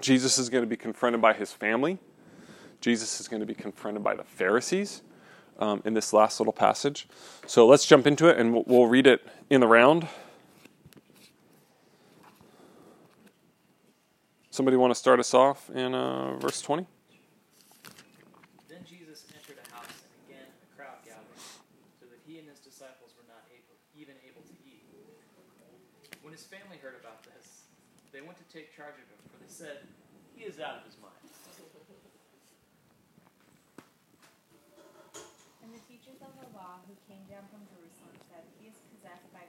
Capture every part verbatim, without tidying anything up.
Jesus is going to be confronted by his family. Jesus is going to be confronted by the Pharisees um, in this last little passage. So let's jump into it, and we'll, we'll read it in the round. Somebody want to start us off in uh, verse twenty? Then Jesus entered a house, and again a crowd gathered, so that he and his disciples were not able, even able to eat. When his family heard about this, they went to take charge of him, for they said, "He is out of his mind." And the teachers of the law who came down from Jerusalem said, "He is possessed by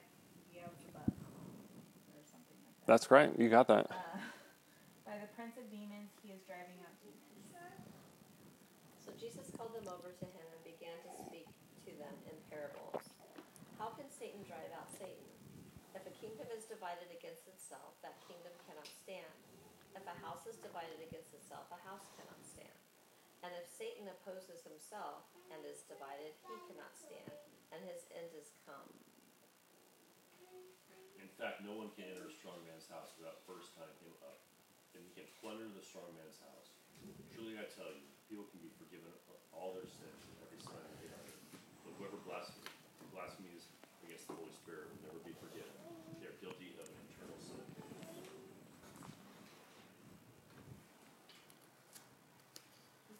Beelzebub," or something like that. That's right. You got that. Uh, by the prince of demons, he is driving out demons. So Jesus called them over to him and began to speak to them in parables. "How can Satan drive out Satan? If a kingdom is divided against itself, that kingdom cannot stand. If a house is divided against itself, a house cannot stand. And if Satan opposes himself and is divided, he cannot stand, and his end is come." In fact, no one can enter a strong man's house without first tying him up, and he can plunder the strong man's house. Truly I tell you, people can be forgiven for all their sins and every sin they utter, but whoever blasphemes, blasphemies against the Holy Spirit will never be forgiven. They are guilty of an eternal sin.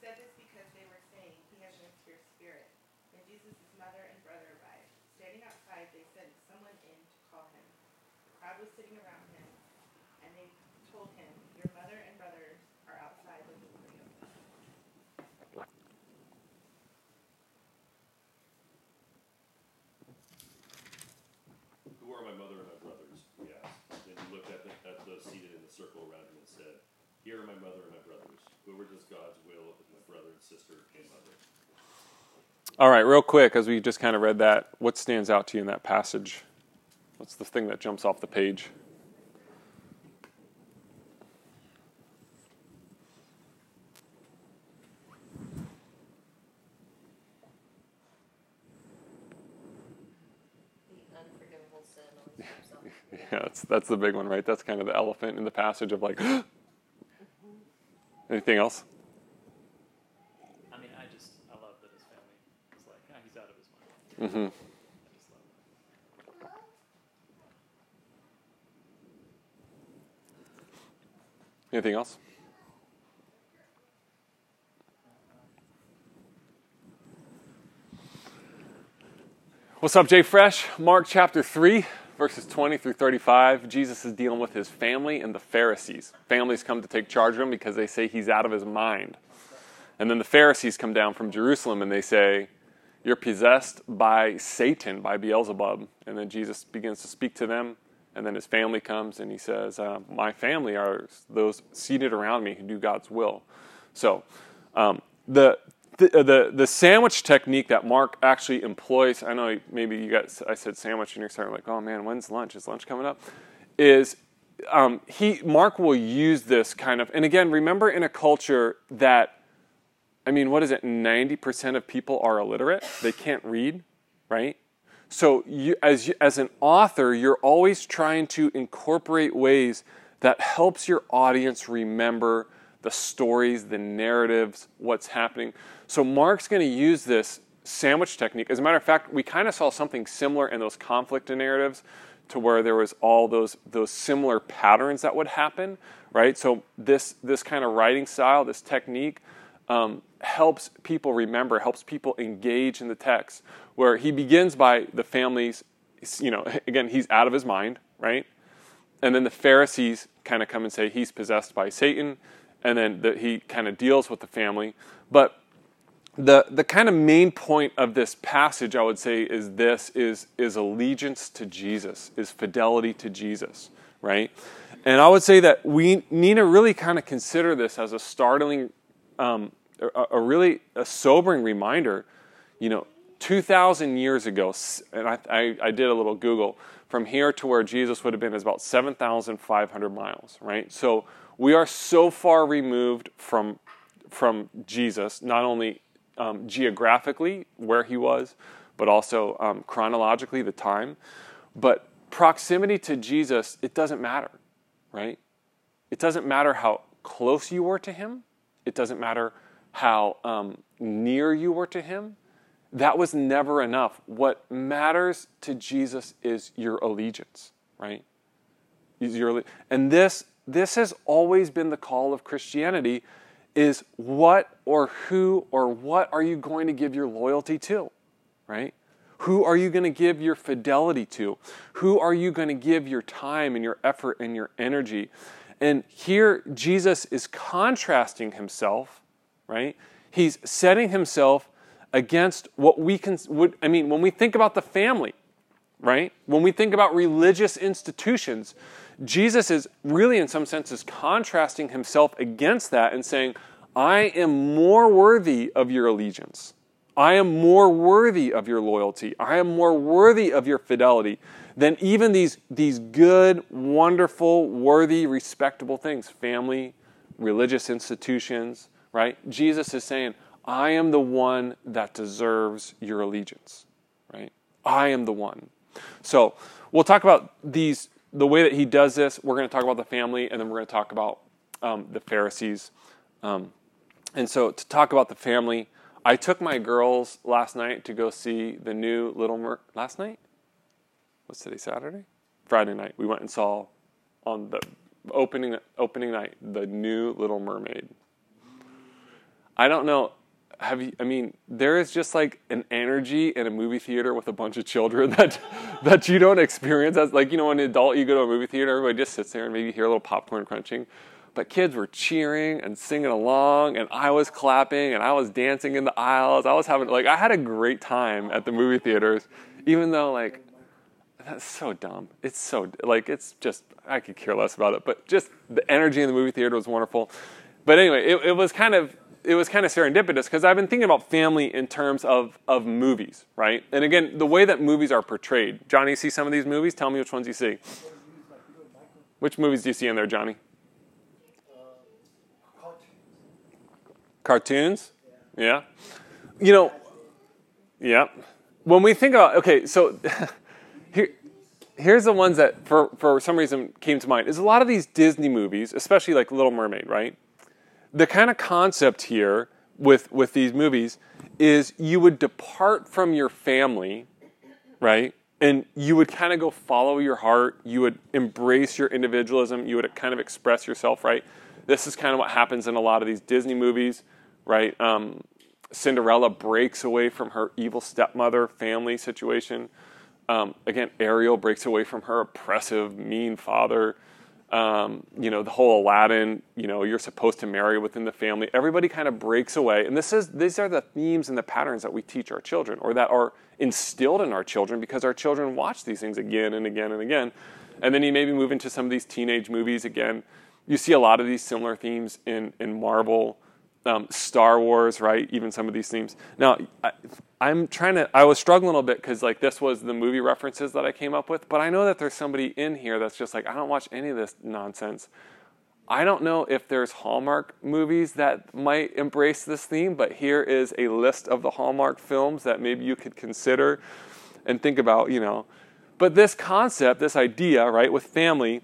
Said this because they were saying, "He has an impure spirit." When Jesus' mother and brother arrived, standing outside, they sent someone in to call him. The crowd was sitting around him, and they told him, "Your mother and brothers are outside looking for you." "Who are my mother and my brothers?" he asked. Then he looked at the, at those seated in the circle around him and said, "Here are my mother and my brothers. Whoever does God's will is my brother and sister and mother." All right, real quick, as we just kind of read that, what stands out to you in that passage? What's the thing that jumps off the page? The unforgivable sin always jumps off the page. Yeah, that's, that's the big one, right? That's kind of the elephant in the passage of like... Anything else? I mean, I just, I love that his family was like, "Ah, he's out of his mind." Mm-hmm. I just love that. Anything else? What's up, Jay Fresh? Mark chapter three. Verses twenty through thirty-five, Jesus is dealing with his family and the Pharisees. Families come to take charge of him because they say he's out of his mind. And then the Pharisees come down from Jerusalem and they say, "You're possessed by Satan, by Beelzebub." And then Jesus begins to speak to them. And then his family comes and he says, uh, "My family are those seated around me who do God's will." So um, the... The, the the sandwich technique that Mark actually employs, I know maybe you guys, I said sandwich and you're starting like, "Oh man, when's lunch? Is lunch coming up?" Is um, he Mark will use this kind of, and again, remember in a culture that, I mean, what is it, ninety percent of people are illiterate? They can't read, right? So you, as you, as an author, you're always trying to incorporate ways that helps your audience remember the stories, the narratives, what's happening. So Mark's going to use this sandwich technique. As a matter of fact, we kind of saw something similar in those conflict narratives to where there was all those those similar patterns that would happen, right? So this this kind of writing style, this technique, um, helps people remember, helps people engage in the text, where he begins by the families, you know, again, he's out of his mind, right? And then the Pharisees kind of come and say, "He's possessed by Satan." And then the, he kind of deals with the family. But the the kind of main point of this passage, I would say, is this, is, is allegiance to Jesus, is fidelity to Jesus, right? And I would say that we need to really kind of consider this as a startling, um, a, a really a sobering reminder. You know, two thousand years ago, and I, I, I did a little Google, from here to where Jesus would have been is about seven thousand five hundred miles, right? So we are so far removed from from Jesus, not only um, geographically, where he was, but also um, chronologically, the time. But proximity to Jesus, it doesn't matter, right? It doesn't matter how close you were to him. It doesn't matter how um, near you were to him. That was never enough. What matters to Jesus is your allegiance, right? Is your, and this this has always been the call of Christianity, is what or who or what are you going to give your loyalty to, right? Who are you going to give your fidelity to? Who are you going to give your time and your effort and your energy? And here Jesus is contrasting himself, right? He's setting himself against what we can, would, I mean, when we think about the family, right? When we think about religious institutions, Jesus is really, in some senses, contrasting himself against that and saying, I am more worthy of your allegiance. I am more worthy of your loyalty. I am more worthy of your fidelity than even these, these good, wonderful, worthy, respectable things. Family, religious institutions, right? Jesus is saying, I am the one that deserves your allegiance, right? I am the one. So we'll talk about these, the way that he does this. We're going to talk about the family, and then we're going to talk about um, the Pharisees. Um, and so to talk about the family, I took my girls last night to go see the new Little Mer... Last night? What's today, Saturday? Friday night. We went and saw, on the opening opening night, the new Little Mermaid. I don't know. Have you... I mean, there is just like an energy in a movie theater with a bunch of children that that you don't experience. As, like, you know, when an adult, you go to a movie theater, everybody just sits there and maybe you hear a little popcorn crunching. But kids were cheering and singing along, and I was clapping, and I was dancing in the aisles. I was having, like, I had a great time at the movie theaters, even though, like, that's so dumb. It's so, like, it's just, I could care less about it. But just the energy in the movie theater was wonderful. But anyway, it, it was kind of, it was kind of serendipitous, because I've been thinking about family in terms of, of movies, right? And again, the way that movies are portrayed. Johnny, you see some of these movies? Tell me which ones you see. Which movies do you see in there, Johnny? Cartoons? Yeah. You know, yeah. When we think about, okay, so here, here's the ones that for, for some reason came to mind. Is a lot of these Disney movies, especially like Little Mermaid, right? The kind of concept here with, with these movies is you would depart from your family, right? And you would kind of go follow your heart. You would embrace your individualism. You would kind of express yourself, right? This is kind of what happens in a lot of these Disney movies, right? Um, Cinderella breaks away from her evil stepmother family situation. Um, again, Ariel breaks away from her oppressive, mean father. Um, you know, the whole Aladdin, you know, you're supposed to marry within the family. Everybody kind of breaks away. And this is, these are the themes and the patterns that we teach our children, or that are instilled in our children, because our children watch these things again and again and again. And then you maybe move into some of these teenage movies again. You see a lot of these similar themes in, in Marvel, um, Star Wars, right? Even some of these themes. Now, I, I'm trying to, I was struggling a little bit because, like, this was the movie references that I came up with, but I know that there's somebody in here that's just like, I don't watch any of this nonsense. I don't know if there's Hallmark movies that might embrace this theme, but here is a list of the Hallmark films that maybe you could consider and think about, you know. But this concept, this idea, right, with family,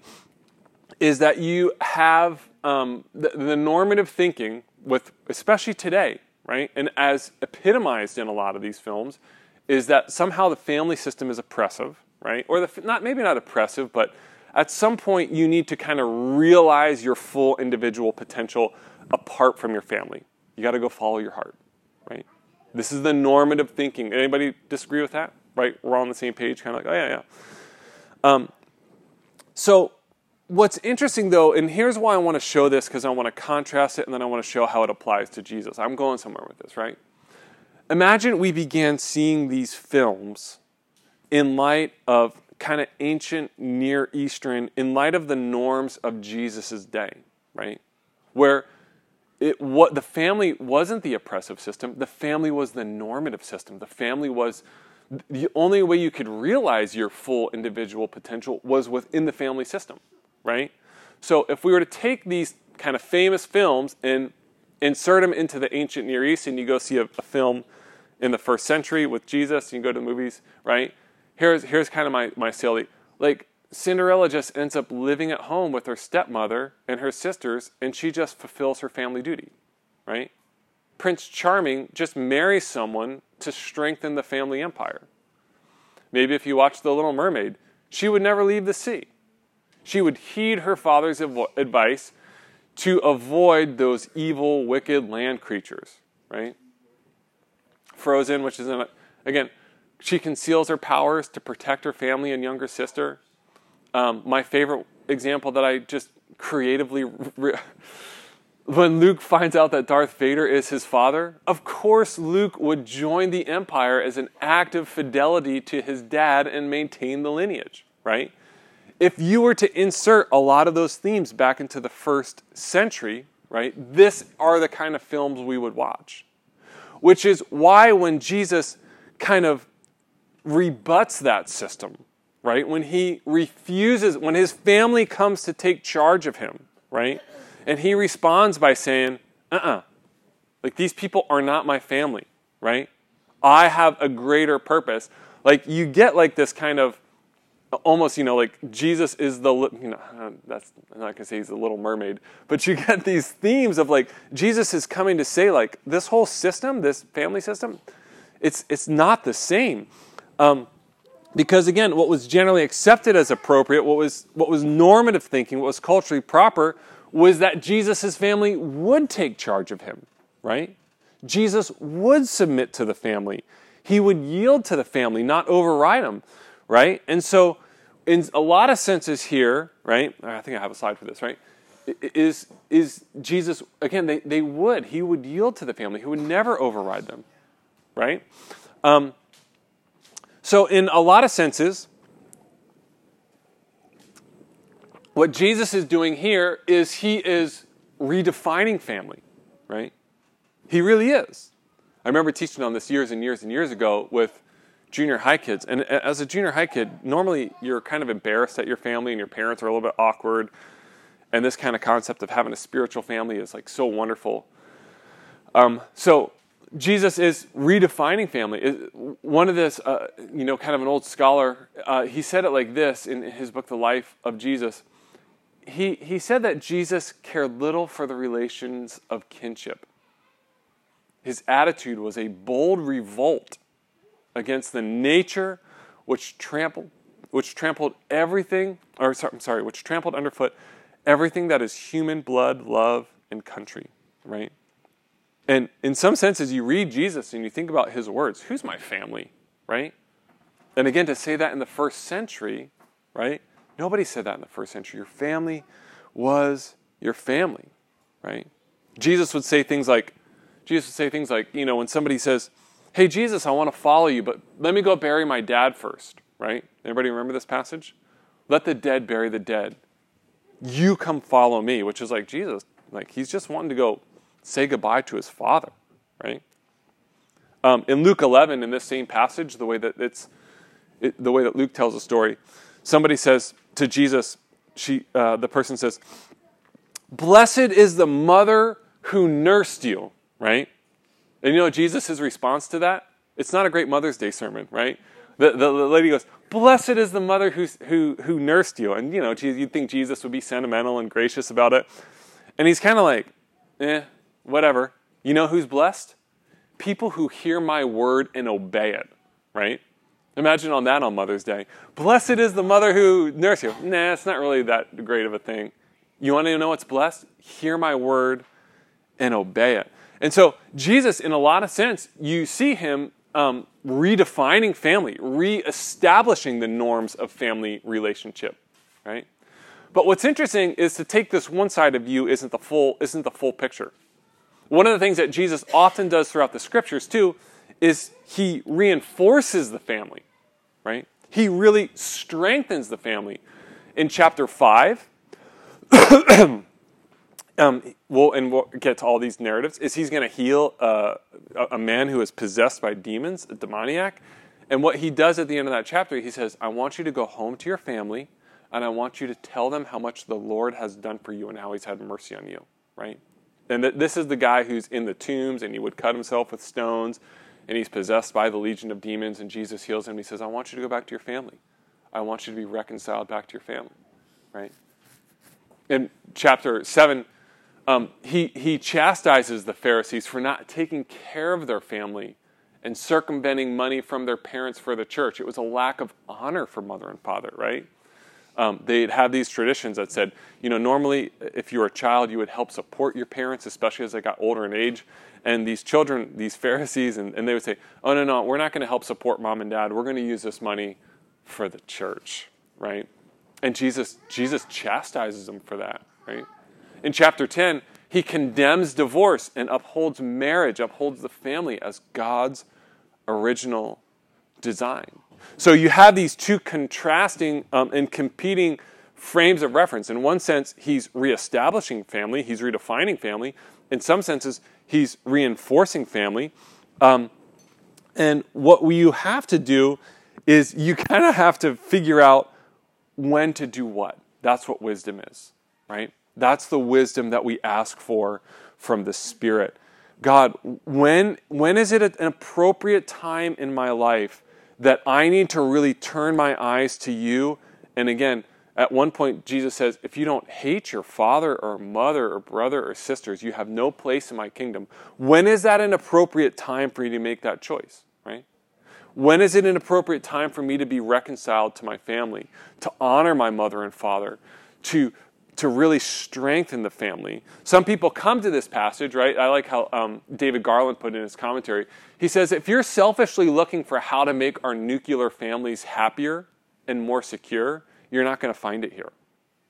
is that you have um, the, the normative thinking, with especially today, right? And as epitomized in a lot of these films, is that somehow the family system is oppressive, right? Or the, not maybe not oppressive, but at some point you need to kind of realize your full individual potential apart from your family. You got to go follow your heart, right? This is the normative thinking. Anybody disagree with that? Right? We're all on the same page, kind of like, oh yeah, yeah. Um, so. What's interesting, though, and here's why I want to show this, because I want to contrast it, and then I want to show how it applies to Jesus. I'm going somewhere with this, right? Imagine we began seeing these films in light of kind of ancient Near Eastern, in light of the norms of Jesus' day, right? Where it, what, the family wasn't the oppressive system. The family was the normative system. The family was... The only way you could realize your full individual potential was within the family system. Right? So if we were to take these kind of famous films and insert them into the ancient Near East, and you go see a, a film in the first century with Jesus, you can go to the movies, right? Here's here's kind of my, my silly, like, Cinderella just ends up living at home with her stepmother and her sisters, and she just fulfills her family duty, right? Prince Charming just marries someone to strengthen the family empire. Maybe if you watch The Little Mermaid, she would never leave the sea. She would heed her father's advice to avoid those evil, wicked land creatures, right? Frozen, which is, a, again, she conceals her powers to protect her family and younger sister. Um, my favorite example that I just creatively... Re- When Luke finds out that Darth Vader is his father, of course Luke would join the Empire as an act of fidelity to his dad and maintain the lineage, right? If you were to insert a lot of those themes back into the first century, right, this are the kind of films we would watch. Which is why when Jesus kind of rebuts that system, right, when he refuses, when his family comes to take charge of him, right, and he responds by saying, uh-uh, like these people are not my family, right? I have a greater purpose. Like you get like this kind of almost, you know, like Jesus is the, you know, that's, I'm not going to say he's the Little Mermaid, but you get these themes of like Jesus is coming to say like this whole system, this family system, it's, it's not the same. Um, because again, what was generally accepted as appropriate, what was, what was normative thinking, what was culturally proper, was that Jesus' family would take charge of him, right? Jesus would submit to the family. He would yield to the family, not override them, right? And so in a lot of senses here, right, I think I have a slide for this, right, is, is Jesus, again, they, they would. He would yield to the family. He would never override them, right? Um, so in a lot of senses... What Jesus is doing here is he is redefining family, right? He really is. I remember teaching on this years and years and years ago with junior high kids. And as a junior high kid, normally you're kind of embarrassed at your family and your parents are a little bit awkward. And this kind of concept of having a spiritual family is like so wonderful. Um, so Jesus is redefining family. One of this, uh, you know, kind of an old scholar, uh, he said it like this in his book, The Life of Jesus. He he said that Jesus cared little for the relations of kinship. His attitude was a bold revolt against the nature which trampled which trampled everything, or sorry, I'm sorry, which trampled underfoot everything that is human blood, love, and country, right? And in some senses, you read Jesus and you think about his words, who's my family, right? And again, to say that in the first century, right? Nobody said that in the first century. Your family was your family, right? Jesus would say things like, Jesus would say things like, you know, when somebody says, hey, Jesus, I want to follow you, but let me go bury my dad first, right? Anybody remember this passage? Let the dead bury the dead. You come follow me, which is like Jesus, like he's just wanting to go say goodbye to his father, right? Um, in Luke eleven, in this same passage, the way that it's, it, the way that Luke tells the story, somebody says to Jesus, she, uh, the person says, blessed is the mother who nursed you, right? And you know Jesus' response to that? It's not a great Mother's Day sermon, right? The, the, the lady goes, blessed is the mother who, who, who nursed you. And you know, you'd think Jesus would be sentimental and gracious about it. And he's kind of like, eh, whatever. You know who's blessed? People who hear my word and obey it, right? Imagine on that on Mother's Day. Blessed is the mother who nursed you. Nah, it's not really that great of a thing. You want to know what's blessed? Hear my word and obey it. And so Jesus, in a lot of sense, you see him um, redefining family, reestablishing the norms of family relationship, right? But what's interesting is to take this one side of view isn't the full, isn't the full picture. One of the things that Jesus often does throughout the scriptures, too, is he reinforces the family, right? He really strengthens the family. In chapter five, um, we'll, and we'll get to all these narratives, is he's going to heal uh, a man who is possessed by demons, a demoniac. And what he does at the end of that chapter, he says, I want you to go home to your family, and I want you to tell them how much the Lord has done for you and how he's had mercy on you, right? And th- this is the guy who's in the tombs, and he would cut himself with stones, and he's possessed by the legion of demons, and Jesus heals him. He says, I want you to go back to your family. I want you to be reconciled back to your family, right? In chapter seven, um, he, he chastises the Pharisees for not taking care of their family and circumventing money from their parents for the church. It was a lack of honor for mother and father, right? Um, they'd have these traditions that said, you know, normally if you were a child, you would help support your parents, especially as they got older in age. And these children, these Pharisees, and, and they would say, oh, no, no, we're not going to help support mom and dad. We're going to use this money for the church, right? And Jesus, Jesus chastises them for that, right? In chapter ten, he condemns divorce and upholds marriage, upholds the family as God's original design. So you have these two contrasting um, and competing frames of reference. In one sense, he's reestablishing family. He's redefining family. In some senses, he's reinforcing family. Um, and what you have to do is you kind of have to figure out when to do what. That's what wisdom is, right? That's the wisdom that we ask for from the Spirit. God, when when is it an appropriate time in my life that I need to really turn my eyes to you? And again, at one point, Jesus says, if you don't hate your father or mother or brother or sisters, you have no place in my kingdom. When is that an appropriate time for you to make that choice, right? When is it an appropriate time for me to be reconciled to my family, to honor my mother and father, to, to really strengthen the family? Some people come to this passage, right? I like how um, David Garland put in his commentary. He says, if you're selfishly looking for how to make our nuclear families happier and more secure, you're not going to find it here,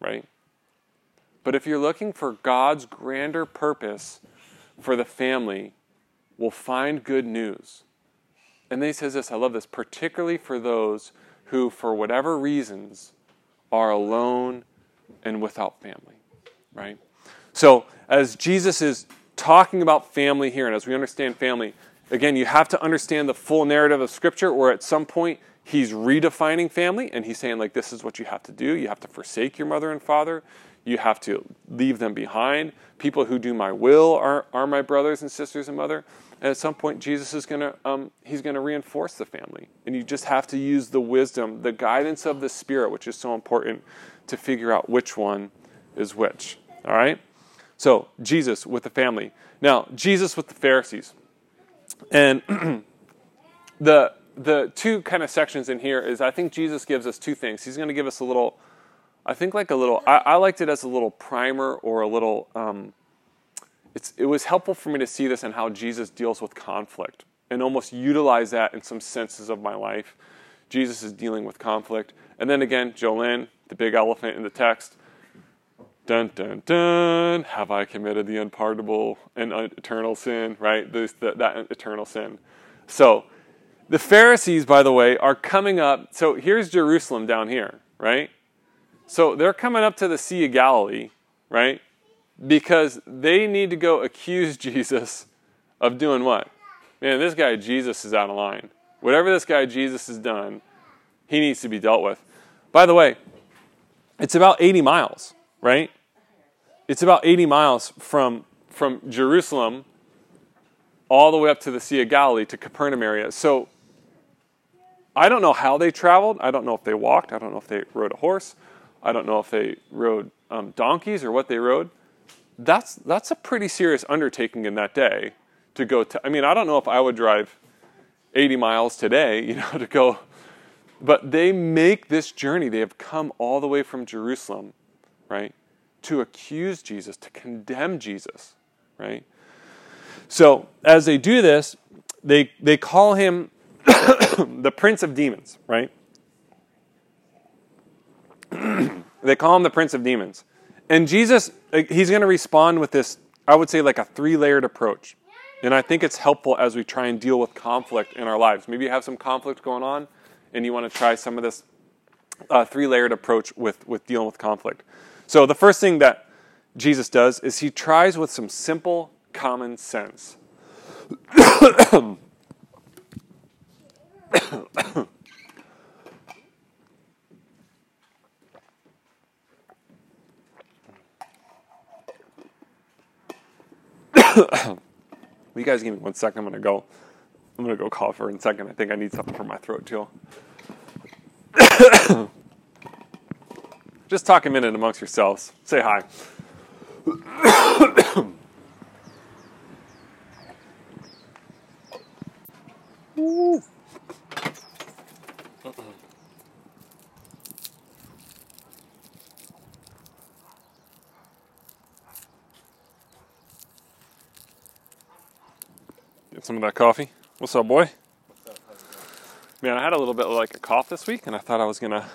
right? But if you're looking for God's grander purpose for the family, we'll find good news. And then he says this, I love this, particularly for those who, for whatever reasons, are alone and without family, right? So as Jesus is talking about family here, and as we understand family, again, you have to understand the full narrative of Scripture, or at some point he's redefining family, and he's saying, like, this is what you have to do. You have to forsake your mother and father. You have to leave them behind. People who do my will are, are my brothers and sisters and mother. And at some point, Jesus is going to, um, he's going to reinforce the family. And you just have to use the wisdom, the guidance of the Spirit, which is so important, to figure out which one is which. All right? So, Jesus with the family. Now, Jesus with the Pharisees. And the the two kind of sections in here is, I think Jesus gives us two things. He's going to give us a little... I think like a little, I, I liked it as a little primer or a little, um, it's, it was helpful for me to see this and how Jesus deals with conflict and almost utilize that in some senses of my life. Jesus is dealing with conflict. And then again, Jolene, the big elephant in the text, dun, dun, dun, have I committed the unpardonable and eternal sin, right? This, the, that eternal sin. So the Pharisees, by the way, are coming up. So here's Jerusalem down here, right? So they're coming up to the Sea of Galilee, right? Because they need to go accuse Jesus of doing what? Man, this guy Jesus is out of line. Whatever this guy Jesus has done, he needs to be dealt with. By the way, it's about eighty miles, right? It's about eighty miles from, from Jerusalem all the way up to the Sea of Galilee to Capernaum area. So I don't know how they traveled. I don't know if they walked. I don't know if they rode a horse. I don't know if they rode um, donkeys or what they rode. That's that's a pretty serious undertaking in that day to go to. I mean, I don't know if I would drive eighty miles today, you know, to go. But they make this journey. They have come all the way from Jerusalem, right, to accuse Jesus, to condemn Jesus, right? So as they do this, they they call him the Prince of Demons, right? They call him the Prince of Demons. And Jesus, he's going to respond with this, I would say, like a three-layered approach. And I think it's helpful as we try and deal with conflict in our lives. Maybe you have some conflict going on, and you want to try some of this uh, three-layered approach with, with dealing with conflict. So the first thing that Jesus does is he tries with some simple common sense. Will you guys give me one second? I'm gonna go. I'm gonna go cough for a second. I think I need something for my throat too. Just talk a minute amongst yourselves. Say hi. Woo. Get some of that coffee. What's up, boy? What's up? Man, I had a little bit of like a cough this week, and I thought I was gonna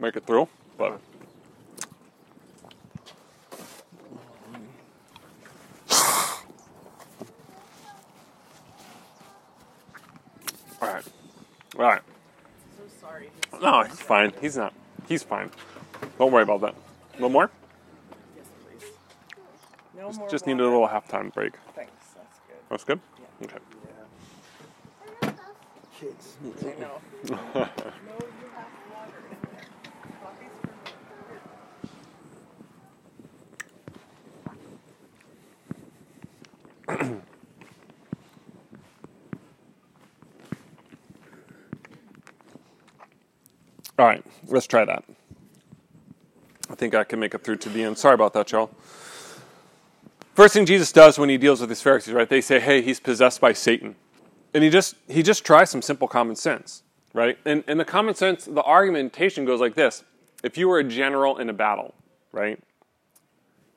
make it through, but all right, all right. So sorry. No, he's fine. He's not. He's fine. Don't worry about that. No more. Yes, please. No just, more. Just needed a little halftime break. Thanks. That's good. That's good. Yeah. Okay. Yeah. Kids. I know. No, you have water in there. Coffee's for all right, let's try that. I think I can make it through to the end. Sorry about that, y'all. First thing Jesus does when he deals with these Pharisees, right? They say, hey, he's possessed by Satan. And he just he just tries some simple common sense, right? And, and the common sense, the argumentation goes like this. If you were a general in a battle, right,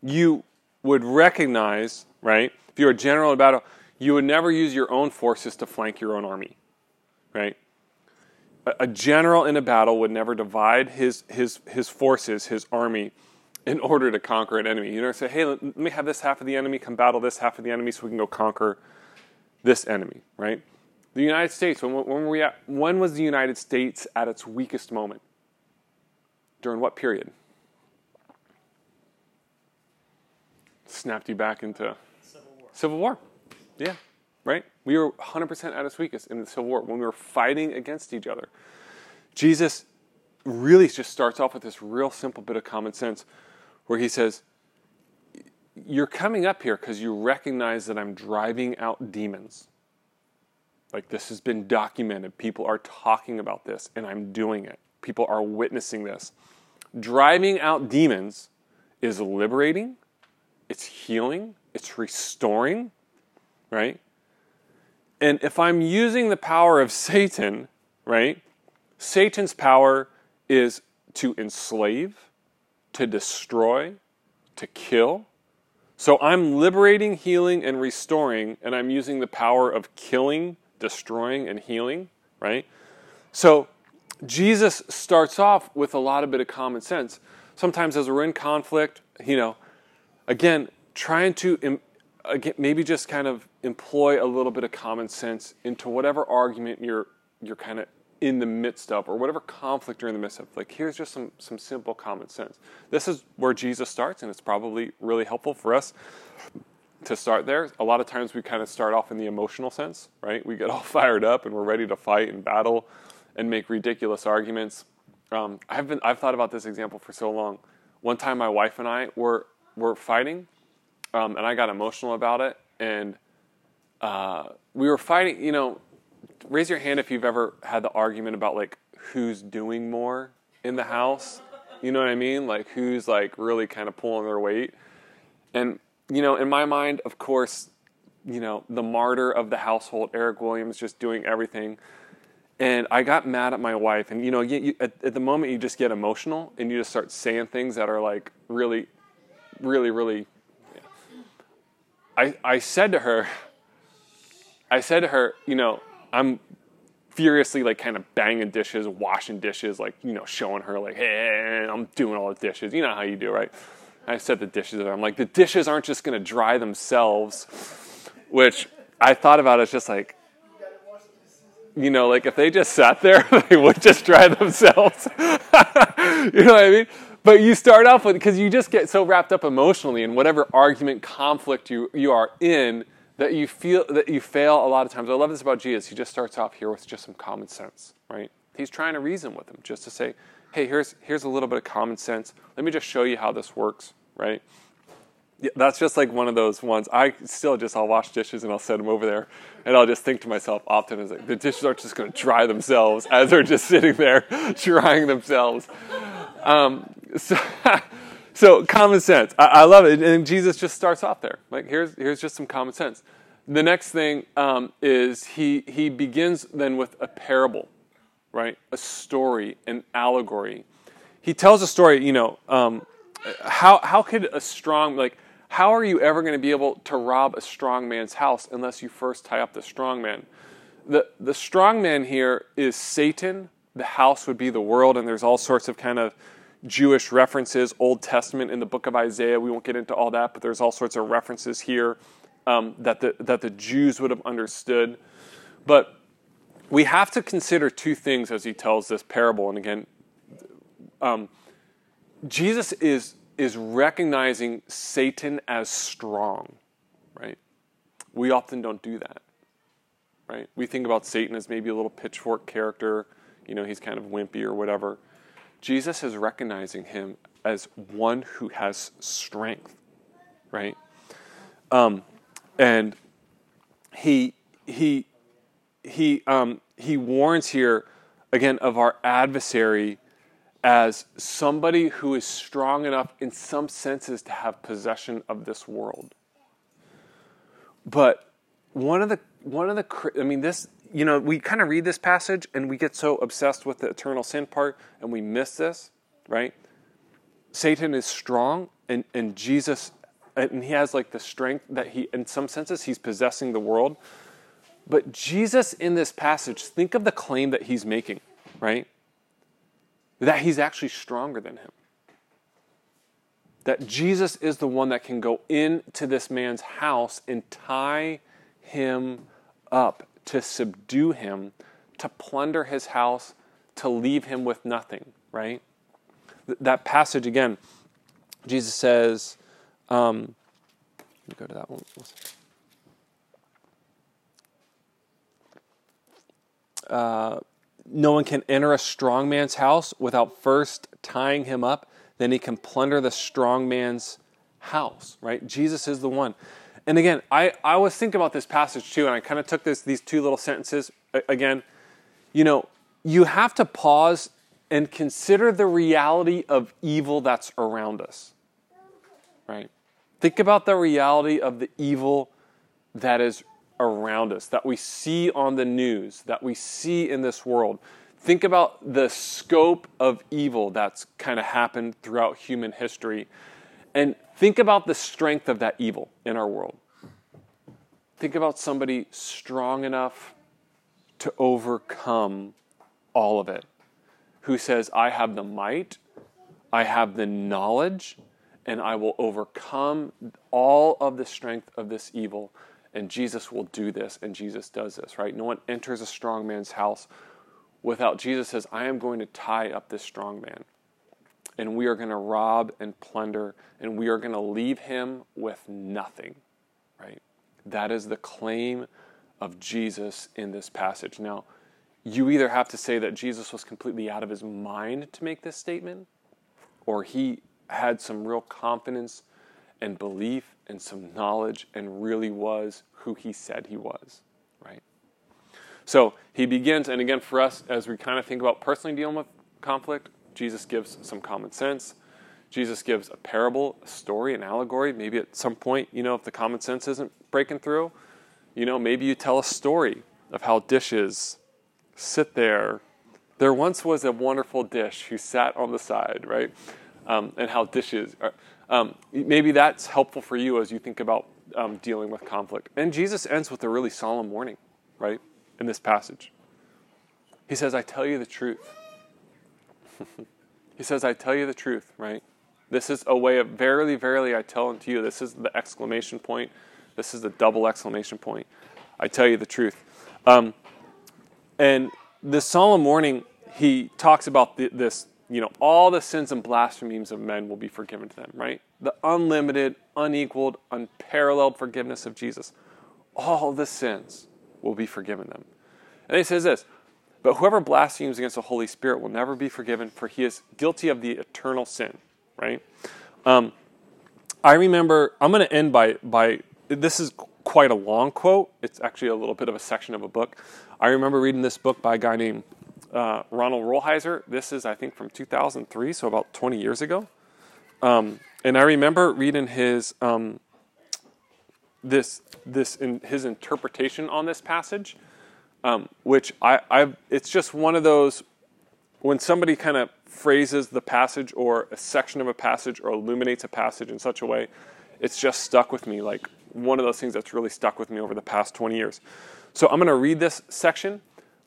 you would recognize, right, if you were a general in a battle, you would never use your own forces to flank your own army, right? A general in a battle would never divide his his his forces, his army, in order to conquer an enemy. You never say, hey, let me have this half of the enemy, come battle this half of the enemy so we can go conquer this enemy, right? The United States, when, when, were we at, when was the United States at its weakest moment? During what period? Snapped you back into... Civil War. Civil War, yeah. Right? We were one hundred percent at its weakest in the Civil War when we were fighting against each other. Jesus really just starts off with this real simple bit of common sense where he says, you're coming up here because you recognize that I'm driving out demons. Like, this has been documented. People are talking about this, and I'm doing it. People are witnessing this. Driving out demons is liberating. It's healing. It's restoring. Right? And if I'm using the power of Satan, right, Satan's power is to enslave, to destroy, to kill. So I'm liberating, healing, and restoring, and I'm using the power of killing, destroying, and healing, right? So Jesus starts off with a lot of bit of common sense. Sometimes as we're in conflict, you know, again, trying to... Im- Again, maybe just kind of employ a little bit of common sense into whatever argument you're you're kind of in the midst of, or whatever conflict you're in the midst of. Like, here's just some some simple common sense. This is where Jesus starts, and it's probably really helpful for us to start there. A lot of times we kind of start off in the emotional sense, right? We get all fired up, and we're ready to fight and battle and make ridiculous arguments. Um, I've been I've thought about this example for so long. One time, my wife and I were were fighting. Um, and I got emotional about it, and uh, we were fighting, you know, raise your hand if you've ever had the argument about, like, who's doing more in the house, you know what I mean? Like, who's, like, really kind of pulling their weight, and, you know, in my mind, of course, you know, the martyr of the household, Eric Williams, just doing everything, and I got mad at my wife, and, you know, you, you, at, at the moment, you just get emotional, and you just start saying things that are, like, really, really, really... I, I said to her, I said to her, you know, I'm furiously, like, kind of banging dishes, washing dishes, like, you know, showing her, like, hey, I'm doing all the dishes. You know how you do, right? I said the dishes. I'm like, the dishes aren't just going to dry themselves, which I thought about as just, like, you know, like, if they just sat there, they would just dry themselves. You know what I mean? But you start off with, because you just get so wrapped up emotionally in whatever argument, conflict you, you are in, that you feel that you fail a lot of times. I love this about Jesus. He just starts off here with just some common sense, right? He's trying to reason with them just to say, hey, here's here's a little bit of common sense. Let me just show you how this works, right? Yeah, that's just like one of those ones. I still just, I'll wash dishes and I'll set them over there. And I'll just think to myself often, as like, the dishes aren't just going to dry themselves as they're just sitting there drying themselves. Um, So, so common sense. I, I love it. And Jesus just starts off there. Like, here's here's just some common sense. The next thing um, is he he begins then with a parable, right? A story, an allegory. He tells a story, you know, um, how how could a strong, like, how are you ever going to be able to rob a strong man's house unless you first tie up the strong man? The, the strong man here is Satan. The house would be the world, and there's all sorts of kind of Jewish references, Old Testament in the book of Isaiah. We won't get into all that, but there's all sorts of references here um, that the that the Jews would have understood. But we have to consider two things as he tells this parable. And again, um, Jesus is is recognizing Satan as strong, right? We often don't do that, right? We think about Satan as maybe a little pitchfork character. You know, he's kind of wimpy or whatever. Jesus is recognizing him as one who has strength, right? Um, and he he he um, he warns here again of our adversary as somebody who is strong enough in some senses to have possession of this world. But one of the one of the I mean this. You know, we kind of read this passage and we get so obsessed with the eternal sin part and we miss this, right? Satan is strong and, and Jesus, and he has like the strength that he, in some senses, he's possessing the world. But Jesus in this passage, think of the claim that he's making, right? That he's actually stronger than him. That Jesus is the one that can go into this man's house and tie him up, to subdue him, to plunder his house, to leave him with nothing, right? Th- that passage, again, Jesus says, um, let me go to that one. Uh, no one can enter a strong man's house without first tying him up, then he can plunder the strong man's house, right? Jesus is the one. And again, I, I was thinking about this passage too, and I kind of took this these two little sentences. Again, you know, you have to pause and consider the reality of evil that's around us, right? Think about the reality of the evil that is around us, that we see on the news, that we see in this world. Think about the scope of evil that's kind of happened throughout human history. And think about the strength of that evil in our world. Think about somebody strong enough to overcome all of it, who says, I have the might, I have the knowledge, and I will overcome all of the strength of this evil, and Jesus will do this, and Jesus does this, right? No one enters a strong man's house without Jesus says, I am going to tie up this strong man. And we are going to rob and plunder, and we are going to leave him with nothing, right? That is the claim of Jesus in this passage. Now, you either have to say that Jesus was completely out of his mind to make this statement, or he had some real confidence and belief and some knowledge and really was who he said he was, right? So he begins, and again, for us, as we kind of think about personally dealing with conflict, Jesus gives some common sense. Jesus gives a parable, a story, an allegory. Maybe at some point, you know, if the common sense isn't breaking through, you know, maybe you tell a story of how dishes sit there. There once was a wonderful dish who sat on the side, right? Um, and how dishes are, um, maybe that's helpful for you as you think about um, dealing with conflict. And Jesus ends with a really solemn warning, right? In this passage. He says, I tell you the truth. He says, I tell you the truth, right? This is a way of, verily, verily, I tell unto you. This is the exclamation point. This is the double exclamation point. I tell you the truth. Um, and this solemn warning, he talks about th- this, you know, all the sins and blasphemies of men will be forgiven to them, right? The unlimited, unequaled, unparalleled forgiveness of Jesus. All the sins will be forgiven them. And he says this, but whoever blasphemes against the Holy Spirit will never be forgiven, for he is guilty of the eternal sin, right? Um, I remember, I'm going to end by, by, this is quite a long quote. It's actually a little bit of a section of a book. I remember reading this book by a guy named uh, Ronald Rolheiser. This is, I think, from two thousand three, so about twenty years ago. Um, and I remember reading his um, this this in his interpretation on this passage, um, which I I've, it's just one of those when somebody kind of phrases the passage or a section of a passage or illuminates a passage in such a way, it's just stuck with me, like one of those things that's really stuck with me over the past twenty years. So I'm going to read this section,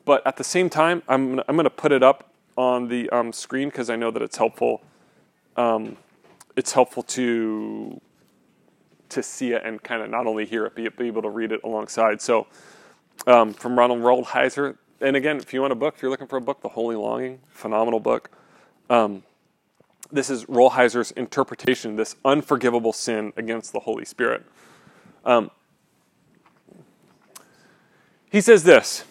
but at the same time, I'm I'm going to put it up on the um, screen because I know that it's helpful. Um, it's helpful to to see it and kind of not only hear it, but be able to read it alongside. So um, from Ronald Rolheiser, and again, if you want a book, if you're looking for a book, The Holy Longing, phenomenal book. Um, this is Rolheiser's interpretation, this unforgivable sin against the Holy Spirit. Um, he says this.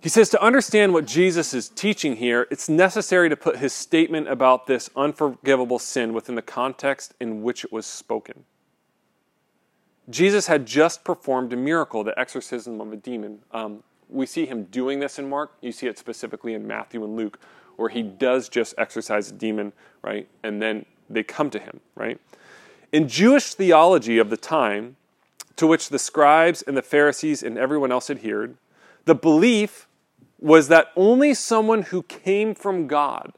He says, to understand what Jesus is teaching here, it's necessary to put his statement about this unforgivable sin within the context in which it was spoken. Jesus had just performed a miracle, the exorcism of a demon. Um, we see him doing this in Mark. You see it specifically in Matthew and Luke, where he does just exorcise a demon, right? And then they come to him, right? In Jewish theology of the time, to which the scribes and the Pharisees and everyone else adhered, the belief was that only someone who came from God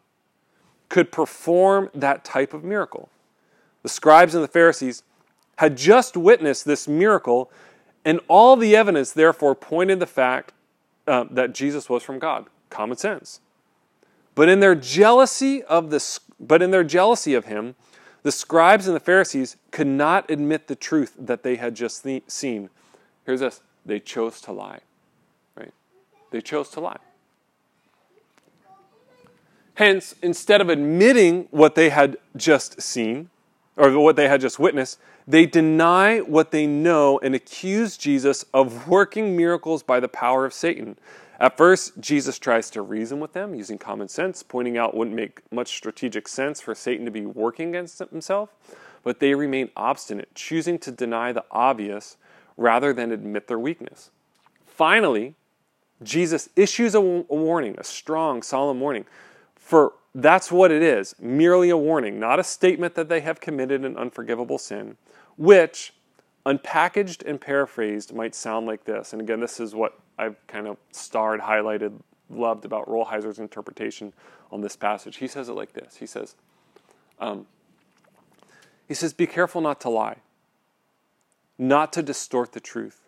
could perform that type of miracle. The scribes and the Pharisees had just witnessed this miracle, and all the evidence therefore pointed to the fact uh, that Jesus was from God. Common sense. But in their jealousy of the, but in their jealousy of him, the scribes and the Pharisees could not admit the truth that they had just seen. Here's this. They chose to lie. They chose to lie. Hence, instead of admitting what they had just seen, or what they had just witnessed, they deny what they know and accuse Jesus of working miracles by the power of Satan. At first, Jesus tries to reason with them using common sense, pointing out it wouldn't make much strategic sense for Satan to be working against himself, but they remain obstinate, choosing to deny the obvious rather than admit their weakness. Finally, Jesus issues a warning, a strong, solemn warning. For that's what it is, merely a warning, not a statement that they have committed an unforgivable sin, which, unpackaged and paraphrased, might sound like this. And again, this is what I've kind of starred, highlighted, loved about Rolheiser's interpretation on this passage. He says it like this. He says, um, he says, be careful not to lie, not to distort the truth.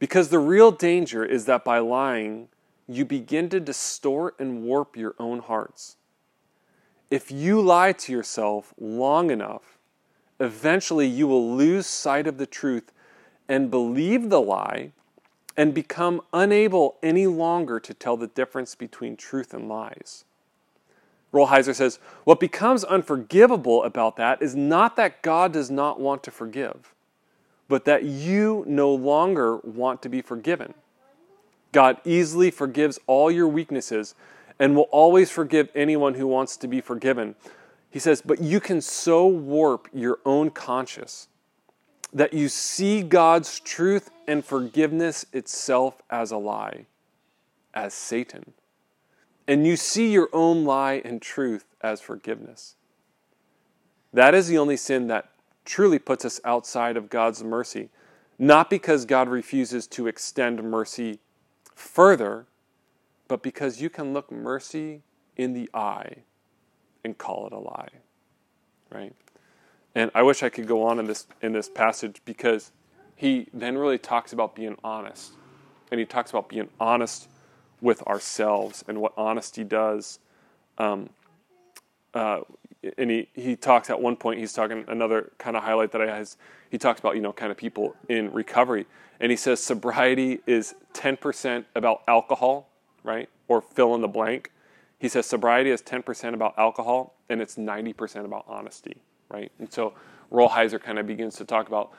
Because the real danger is that by lying, you begin to distort and warp your own hearts. If you lie to yourself long enough, eventually you will lose sight of the truth and believe the lie and become unable any longer to tell the difference between truth and lies. Rolheiser says, what becomes unforgivable about that is not that God does not want to forgive, but that you no longer want to be forgiven. God easily forgives all your weaknesses and will always forgive anyone who wants to be forgiven. He says, but you can so warp your own conscience that you see God's truth and forgiveness itself as a lie, as Satan. And you see your own lie and truth as forgiveness. That is the only sin that truly puts us outside of God's mercy, not because God refuses to extend mercy further, but because you can look mercy in the eye and call it a lie, right? And I wish I could go on in this in this passage, because he then really talks about being honest, and he talks about being honest with ourselves and what honesty does. Um, uh, And he, he talks at one point, he's talking, another kind of highlight that I has, he talks about, you know, kind of people in recovery. And he says sobriety is ten percent about alcohol, right? Or fill in the blank. He says sobriety is ten percent about alcohol, and it's ninety percent about honesty, right? And so Rolheiser kind of begins to talk about,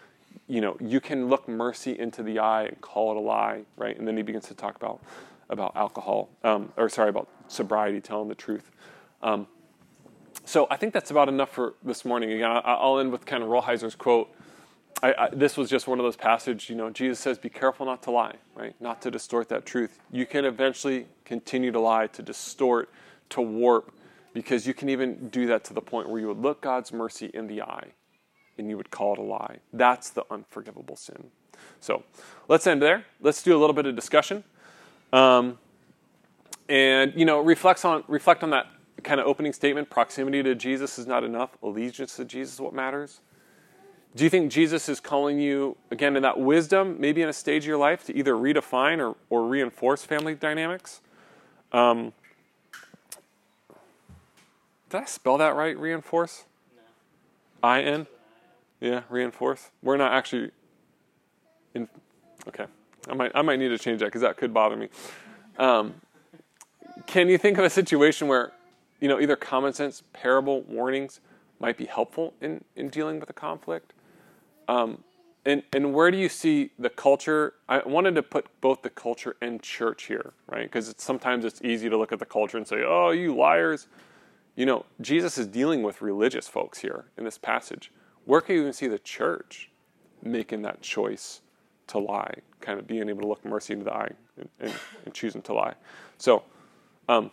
you know, you can look mercy into the eye and call it a lie, right? And then he begins to talk about, about alcohol, um, or sorry, about sobriety, telling the truth. Um, So I think that's about enough for this morning. Again, I'll end with kind of Rolheiser's quote I, I, this was just one of those passages, you know, Jesus says, be careful not to lie, right? Not to distort that truth. You can eventually continue to lie, to distort, to warp, because you can even do that to the point where you would look God's mercy in the eye and you would call it a lie. That's the unforgivable sin. So let's end there. Let's do a little bit of discussion. Um, and, you know, reflect on, reflect on that kind of opening statement. Proximity to Jesus is not enough. Allegiance to Jesus is what matters. Do you think Jesus is calling you, again, in that wisdom, maybe in a stage of your life, to either redefine or, or reinforce family dynamics? Um, did I spell that right, reinforce? No. I N? Yeah, reinforce. We're not actually in... Okay. I might, I might need to change that because that could bother me. Um, can you think of a situation where, you know, either common sense, parable, warnings might be helpful in, in dealing with a conflict? Um, and, and where do you see the culture? I wanted to put both the culture and church here, right? Because it's, sometimes it's easy to look at the culture and say, oh, you liars. You know, Jesus is dealing with religious folks here in this passage. Where can you even see the church making that choice to lie, kind of being able to look mercy into the eye and, and, and choosing to lie? So um,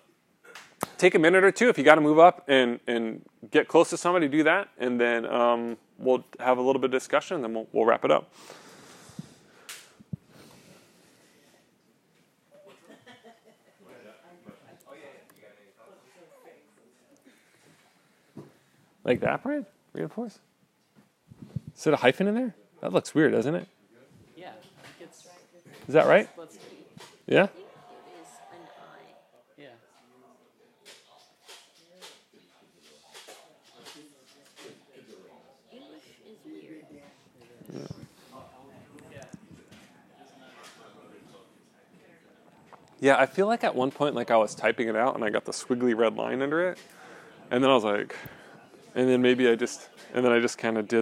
take a minute or two if you got to move up and, and get close to somebody, do that, and then um, we'll have a little bit of discussion, and then we'll, we'll wrap it up. Like that, Brian? Reinforce? Is it a hyphen in there? That looks weird, doesn't it? Yeah. It's, is that right? Let's keep. Yeah? I think it is an I. Yeah. English is weird. Yeah. yeah, I feel like at one point like I was typing it out and I got the squiggly red line under it. And then I was like, and then maybe I just, and then I just kind of did